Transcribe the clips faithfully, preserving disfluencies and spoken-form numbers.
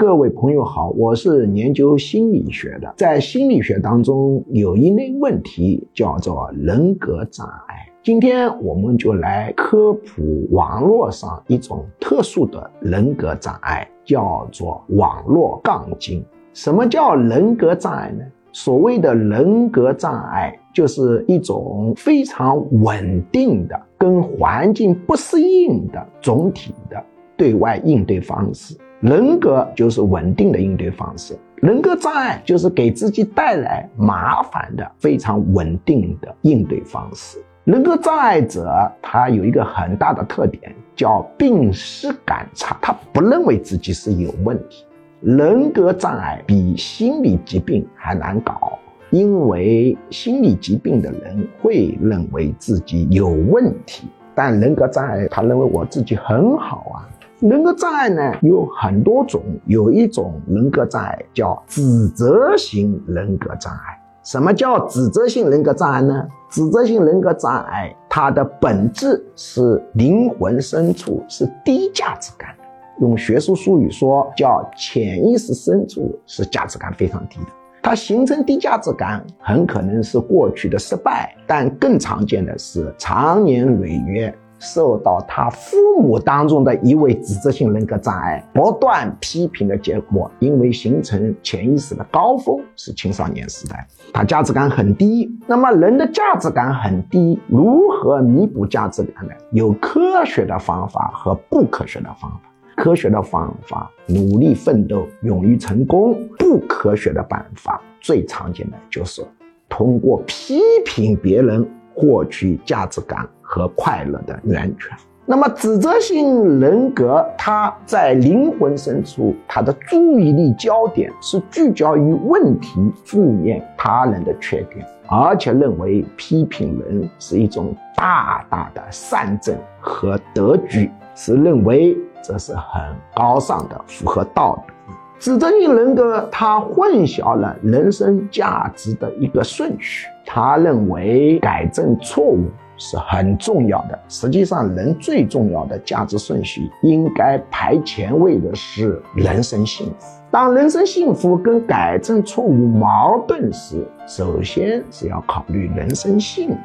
各位朋友好，我是研究心理学的。在心理学当中有一类问题叫做人格障碍，今天我们就来科普网络上一种特殊的人格障碍，叫做网络杠精。什么叫人格障碍呢？所谓的人格障碍就是一种非常稳定的跟环境不适应的总体的对外应对方式。人格就是稳定的应对方式，人格障碍就是给自己带来麻烦的非常稳定的应对方式。人格障碍者他有一个很大的特点叫病耻感差，他不认为自己是有问题。人格障碍比心理疾病还难搞，因为心理疾病的人会认为自己有问题，但人格障碍他认为我自己很好啊。人格障碍呢有很多种，有一种人格障碍叫指责型人格障碍。什么叫指责性人格障碍呢？指责性人格障碍它的本质是灵魂深处是低价值感的，用学术术语说叫潜意识深处是价值感非常低的。它形成低价值感很可能是过去的失败，但更常见的是常年累月受到他父母当中的一位指责性人格障碍不断批评的结果。因为形成潜意识的高峰是青少年时代，他价值感很低。那么人的价值感很低，如何弥补价值感呢？有科学的方法和不科学的方法。科学的方法努力奋斗，勇于成功。不科学的办法最常见的就是通过批评别人获取价值感和快乐的源泉。那么指责性人格它在灵魂深处它的注意力焦点是聚焦于问题、负面、他人的缺点，而且认为批评人是一种大大的善政和德举，是认为这是很高尚的，符合道德。指责性人格他混淆了人生价值的一个顺序，他认为改正错误是很重要的。实际上人最重要的价值顺序应该排前位的是人生幸福。当人生幸福跟改正错误矛盾时，首先是要考虑人生幸福，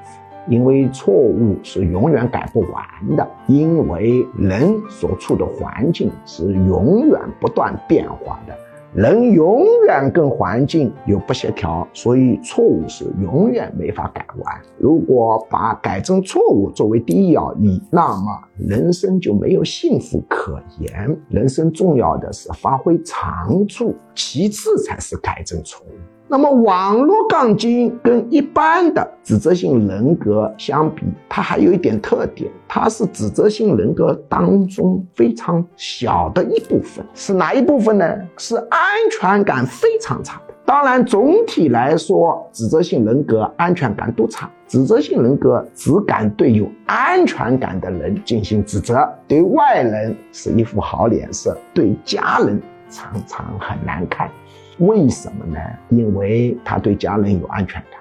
因为错误是永远改不完的，因为人所处的环境是永远不断变化的，人永远跟环境有不协调，所以错误是永远没法改完。如果把改正错误作为第一要义，那么人生就没有幸福可言。人生重要的是发挥长处，其次才是改正错误。那么网络杠精跟一般的指责性人格相比，它还有一点特点，它是指责性人格当中非常小的一部分。是哪一部分呢？是安全感非常差的。当然总体来说指责性人格安全感都差，指责性人格只敢对有安全感的人进行指责，对外人是一副好脸色，对家人常常很难看。为什么呢？因为他对家人有安全感，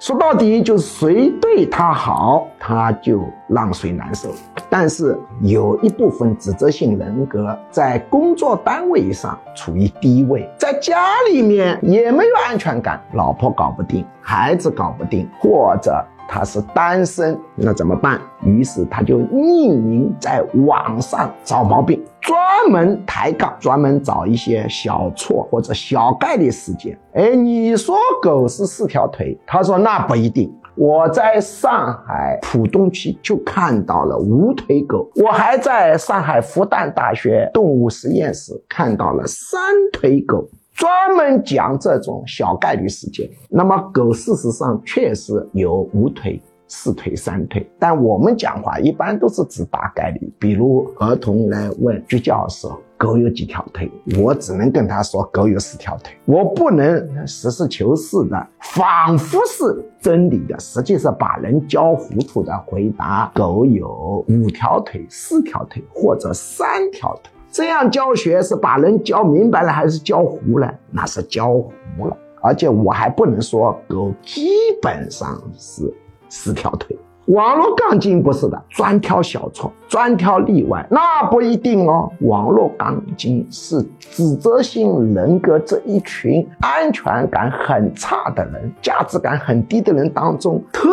说到底就是谁对他好他就让谁难受。但是有一部分指责性人格在工作单位上处于低位，在家里面也没有安全感，老婆搞不定，孩子搞不定，或者他是单身，那怎么办？于是他就匿名在网上找毛病，专门抬杠，专门找一些小错或者小概率事件。哎，你说狗是四条腿，他说那不一定。我在上海浦东区就看到了无腿狗，我还在上海复旦大学动物实验室看到了三腿狗。专门讲这种小概率事件。那么狗事实上确实有五腿、四腿、三腿，但我们讲话一般都是指大概率。比如儿童来问鞠教授狗有几条腿，我只能跟他说狗有四条腿，我不能实事求是的仿佛是真理的，实际是把人教糊涂的回答狗有五条腿、四条腿或者三条腿。这样教学是把人教明白了还是教糊了？那是教糊了。而且我还不能说狗基本上是四条腿，网络杠精不是的，专挑小错，专挑例外，那不一定哦。网络杠精是指责性人格这一群安全感很差的人，价值感很低的人当中特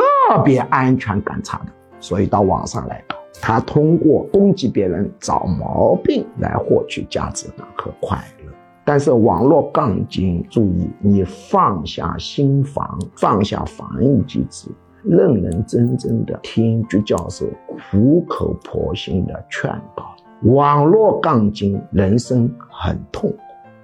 别安全感差的，所以到网上来搞，他通过攻击别人找毛病来获取价值感和快乐。但是网络杠精，注意，你放下心防，放下防御机制，认认真真的听鞠教授苦口婆心的劝告。网络杠精人生很痛苦。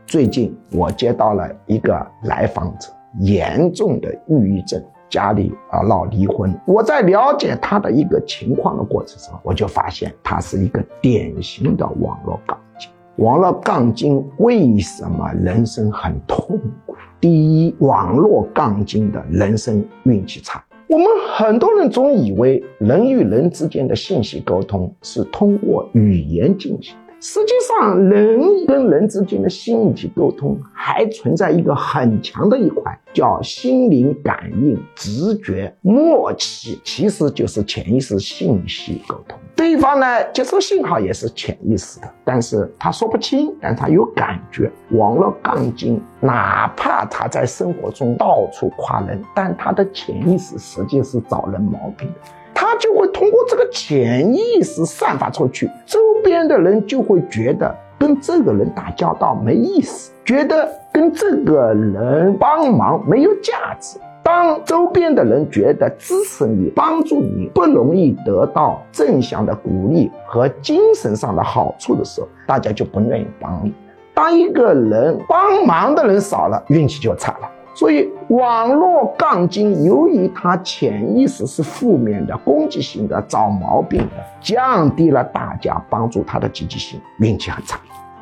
最近我接到了一个来访者，严重的抑郁症，家里啊闹离婚。我在了解他的一个情况的过程中，我就发现他是一个典型的网络杠精。网络杠精为什么人生很痛苦？第一，网络杠精的人生运气差。我们很多人总以为人与人之间的信息沟通是通过语言进行的，实际上人跟人之间的信息沟通还存在一个很强的一块，叫心灵感应、直觉、默契，其实就是潜意识信息沟通。对方呢，接收信号也是潜意识的，但是他说不清，但他有感觉。网络杠精哪怕他在生活中到处夸人，但他的潜意识实际是找人毛病的，他就会通过这个潜意识散发出去，周边的人就会觉得跟这个人打交道没意思，觉得跟这个人帮忙没有价值。当周边的人觉得支持你、帮助你不容易得到正向的鼓励和精神上的好处的时候，大家就不愿意帮你。当一个人帮忙的人少了，运气就差了。所以网络杠精由于他潜意识是负面的、攻击性的、找毛病的，降低了大家帮助他的积极性，运气很差。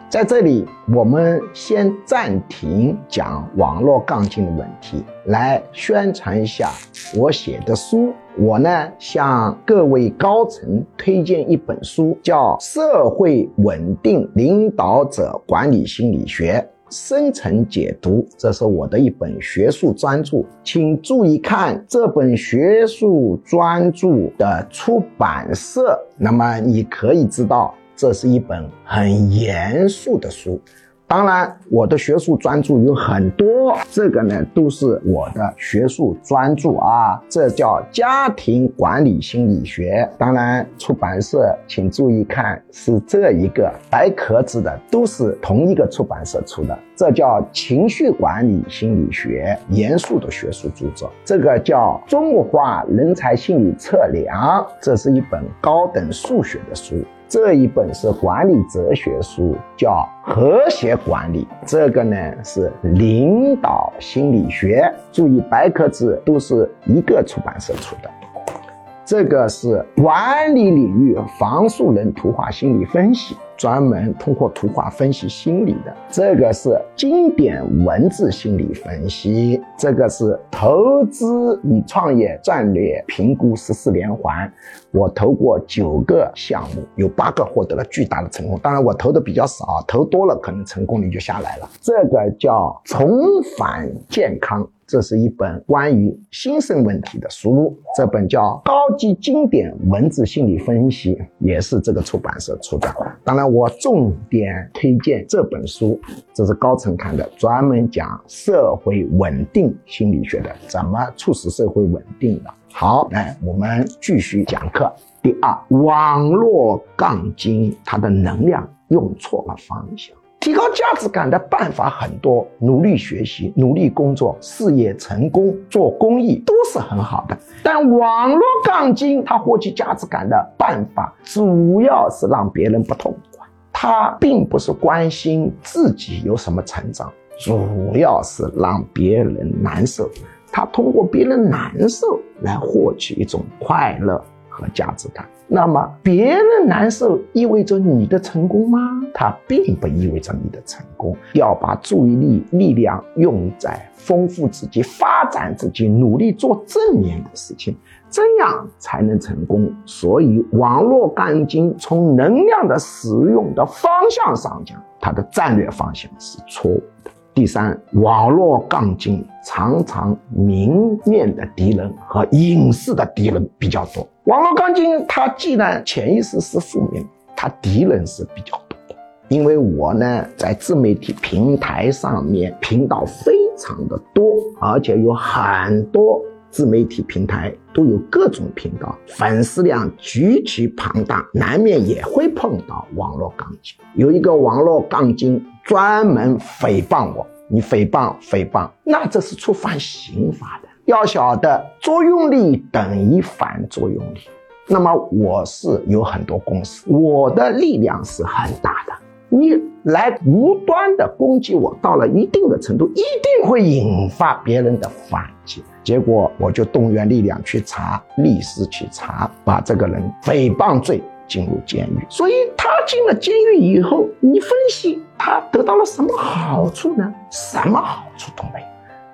在这里我们先暂停讲网络杠精的问题，来宣传一下我写的书。我呢向各位高层推荐一本书，叫《社会稳定领导者管理心理学》，深层解读，这是我的一本学术专著，请注意看这本学术专著的出版社，那么你可以知道这是一本很严肃的书。当然我的学术专著有很多，这个呢都是我的学术专著啊，这叫家庭管理心理学。当然出版社请注意看，是这一个白壳子的，都是同一个出版社出的，这叫情绪管理心理学，严肃的学术著作。这个叫中国化人才心理测量，这是一本高等数学的书。这一本是管理哲学书，叫和谐管理，这个呢是领导心理学，注意白壳子都是一个出版社出的。这个是管理领域房树人图画心理分析，专门通过图画分析心理的。这个是经典文字心理分析，这个是投资与创业战略评估十四连环，我投过九个项目，有八个获得了巨大的成功，当然我投的比较少，投多了可能成功率就下来了。这个叫重返健康，这是一本关于新生问题的书，这本叫高级经典文字心理分析，也是这个出版社出的。当然我重点推荐这本书，这是高层看的，专门讲社会稳定心理学的，怎么促使社会稳定的。好，来我们继续讲课。第二，网络杠精它的能量用错了方向。提高价值感的办法很多，努力学习、努力工作、事业成功、做公益都是很好的，但网络杠精他获取价值感的办法主要是让别人不痛快，他并不是关心自己有什么成长，主要是让别人难受，他通过别人难受来获取一种快乐和价值感。那么别人难受意味着你的成功吗？它并不意味着你的成功。要把注意力、力量用在丰富自己、发展自己、努力做正面的事情，这样才能成功。所以网络杠精从能量的使用的方向上讲，它的战略方向是错误的。第三，网络杠精常常明面的敌人和隐士的敌人比较多。网络杠精他既然潜意识是负面，他敌人是比较多的。因为我呢在自媒体平台上面频道非常的多，而且有很多自媒体平台都有各种频道，粉丝量极其庞大，难免也会碰到网络杠精。有一个网络杠精专门诽谤我，你诽谤诽谤，那这是触犯刑法的。要晓得作用力等于反作用力。那么我是有很多公司，我的力量是很大的，你来无端的攻击我，到了一定的程度，一定会引发别人的反击。结果我就动员力量去查，律师去查，把这个人诽谤罪进入监狱。所以他进了监狱以后，你分析他得到了什么好处呢？什么好处都没有，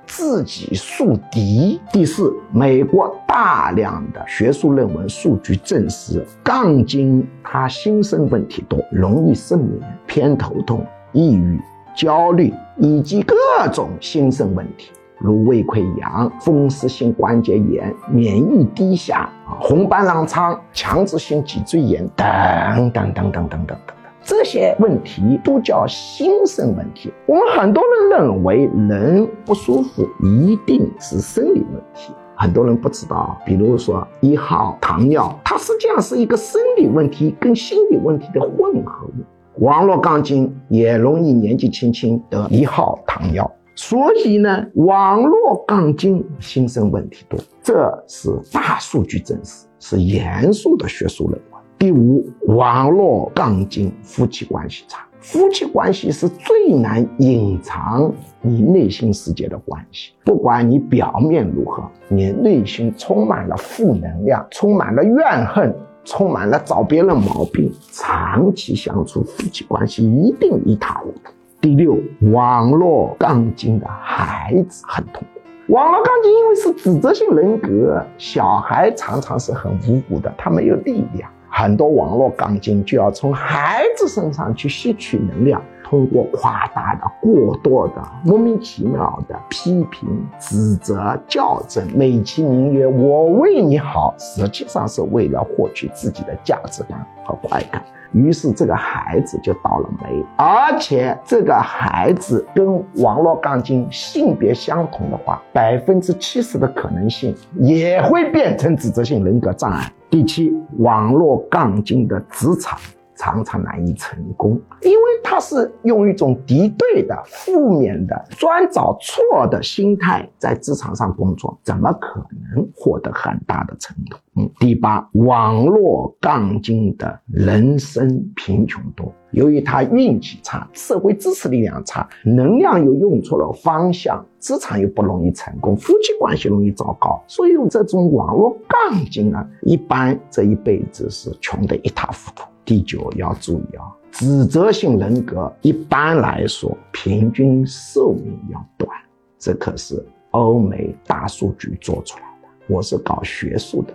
自己树敌。第四，美国大量的学术论文数据证实，杠精他心身问题多，容易失眠、偏头痛、抑郁、焦虑以及各种心身问题，如胃溃疡、风湿性关节炎、免疫低下、红斑狼疮、强直性脊椎炎等等等等等等等，这些问题都叫心身问题。我们很多人认为人不舒服一定是生理问题，很多人不知道，比如说一号糖尿，它实际上是一个生理问题跟心理问题的混合物。网络杠精也容易年纪轻轻得一号糖尿，所以呢，网络杠精心身问题多，这是大数据证实，是严肃的学术论文。第五，网络杠精夫妻关系差，夫妻关系是最难隐藏你内心世界的关系，不管你表面如何，你内心充满了负能量，充满了怨恨，充满了找别人毛病，长期相处，夫妻关系一定一塌糊涂。第六，网络杠精的孩子很痛苦。网络杠精因为是指责性人格，小孩常常是很无辜的，他没有力量。很多网络杠精就要从孩子身上去吸取能量，通过夸大的、过多的、莫名其妙的批评、指责、校正，美其名曰我为你好，实际上是为了获取自己的价值感和快感。于是这个孩子就倒了霉，而且这个孩子跟网络杠精性别相同的话， 百分之七十 的可能性也会变成指责性人格障碍。第七，网络杠精的职场常常难以成功，因为他是用一种敌对的、负面的、专找错的心态在职场上工作，怎么可能获得很大的成功？嗯、第八，网络杠精的人生贫穷多，由于他运气差，社会支持力量差，能量又用错了方向，职场又不容易成功，夫妻关系容易糟糕，所以这种网络杠精啊，一般这一辈子是穷得一塌糊涂。第九，要注意啊，指责性人格一般来说平均寿命要短，这可是欧美大数据做出来的。我是搞学术的，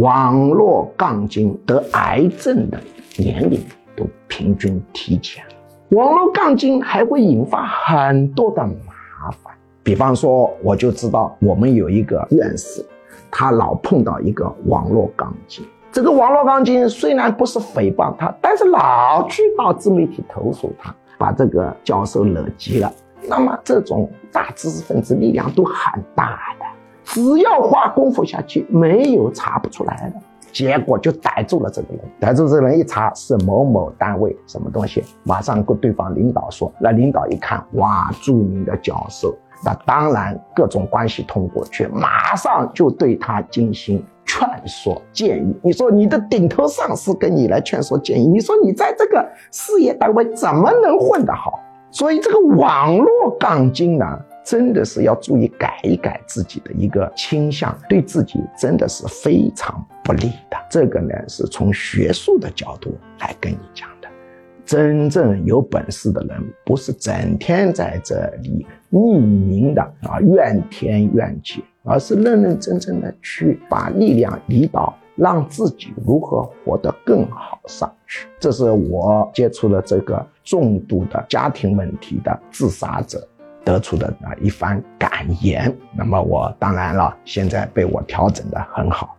网络杠精得癌症的年龄都平均提前。网络杠精还会引发很多的麻烦，比方说我就知道我们有一个院士，他老碰到一个网络杠精。这个网络杠精虽然不是诽谤他，但是老去到自媒体投诉他，把这个教授惹急了。那么这种大知识分子力量都很大的，只要花功夫下去，没有查不出来的。结果就逮住了这个人，逮住这个人一查是某某单位什么东西，马上跟对方领导说，那领导一看，哇，著名的教授，那当然各种关系通过去，马上就对他进行劝说建议。你说你的顶头上司跟你来劝说建议，你说你在这个事业单位怎么能混得好？所以这个网络杠精呢，真的是要注意改一改自己的一个倾向，对自己真的是非常不利的。这个呢是从学术的角度来跟你讲的。真正有本事的人不是整天在这里匿名的啊怨天怨气，而是认认真真的去把力量移到让自己如何活得更好上去。这是我接触了这个重度的家庭问题的自杀者，得出的一番感言。那么我当然了，现在被我调整得很好。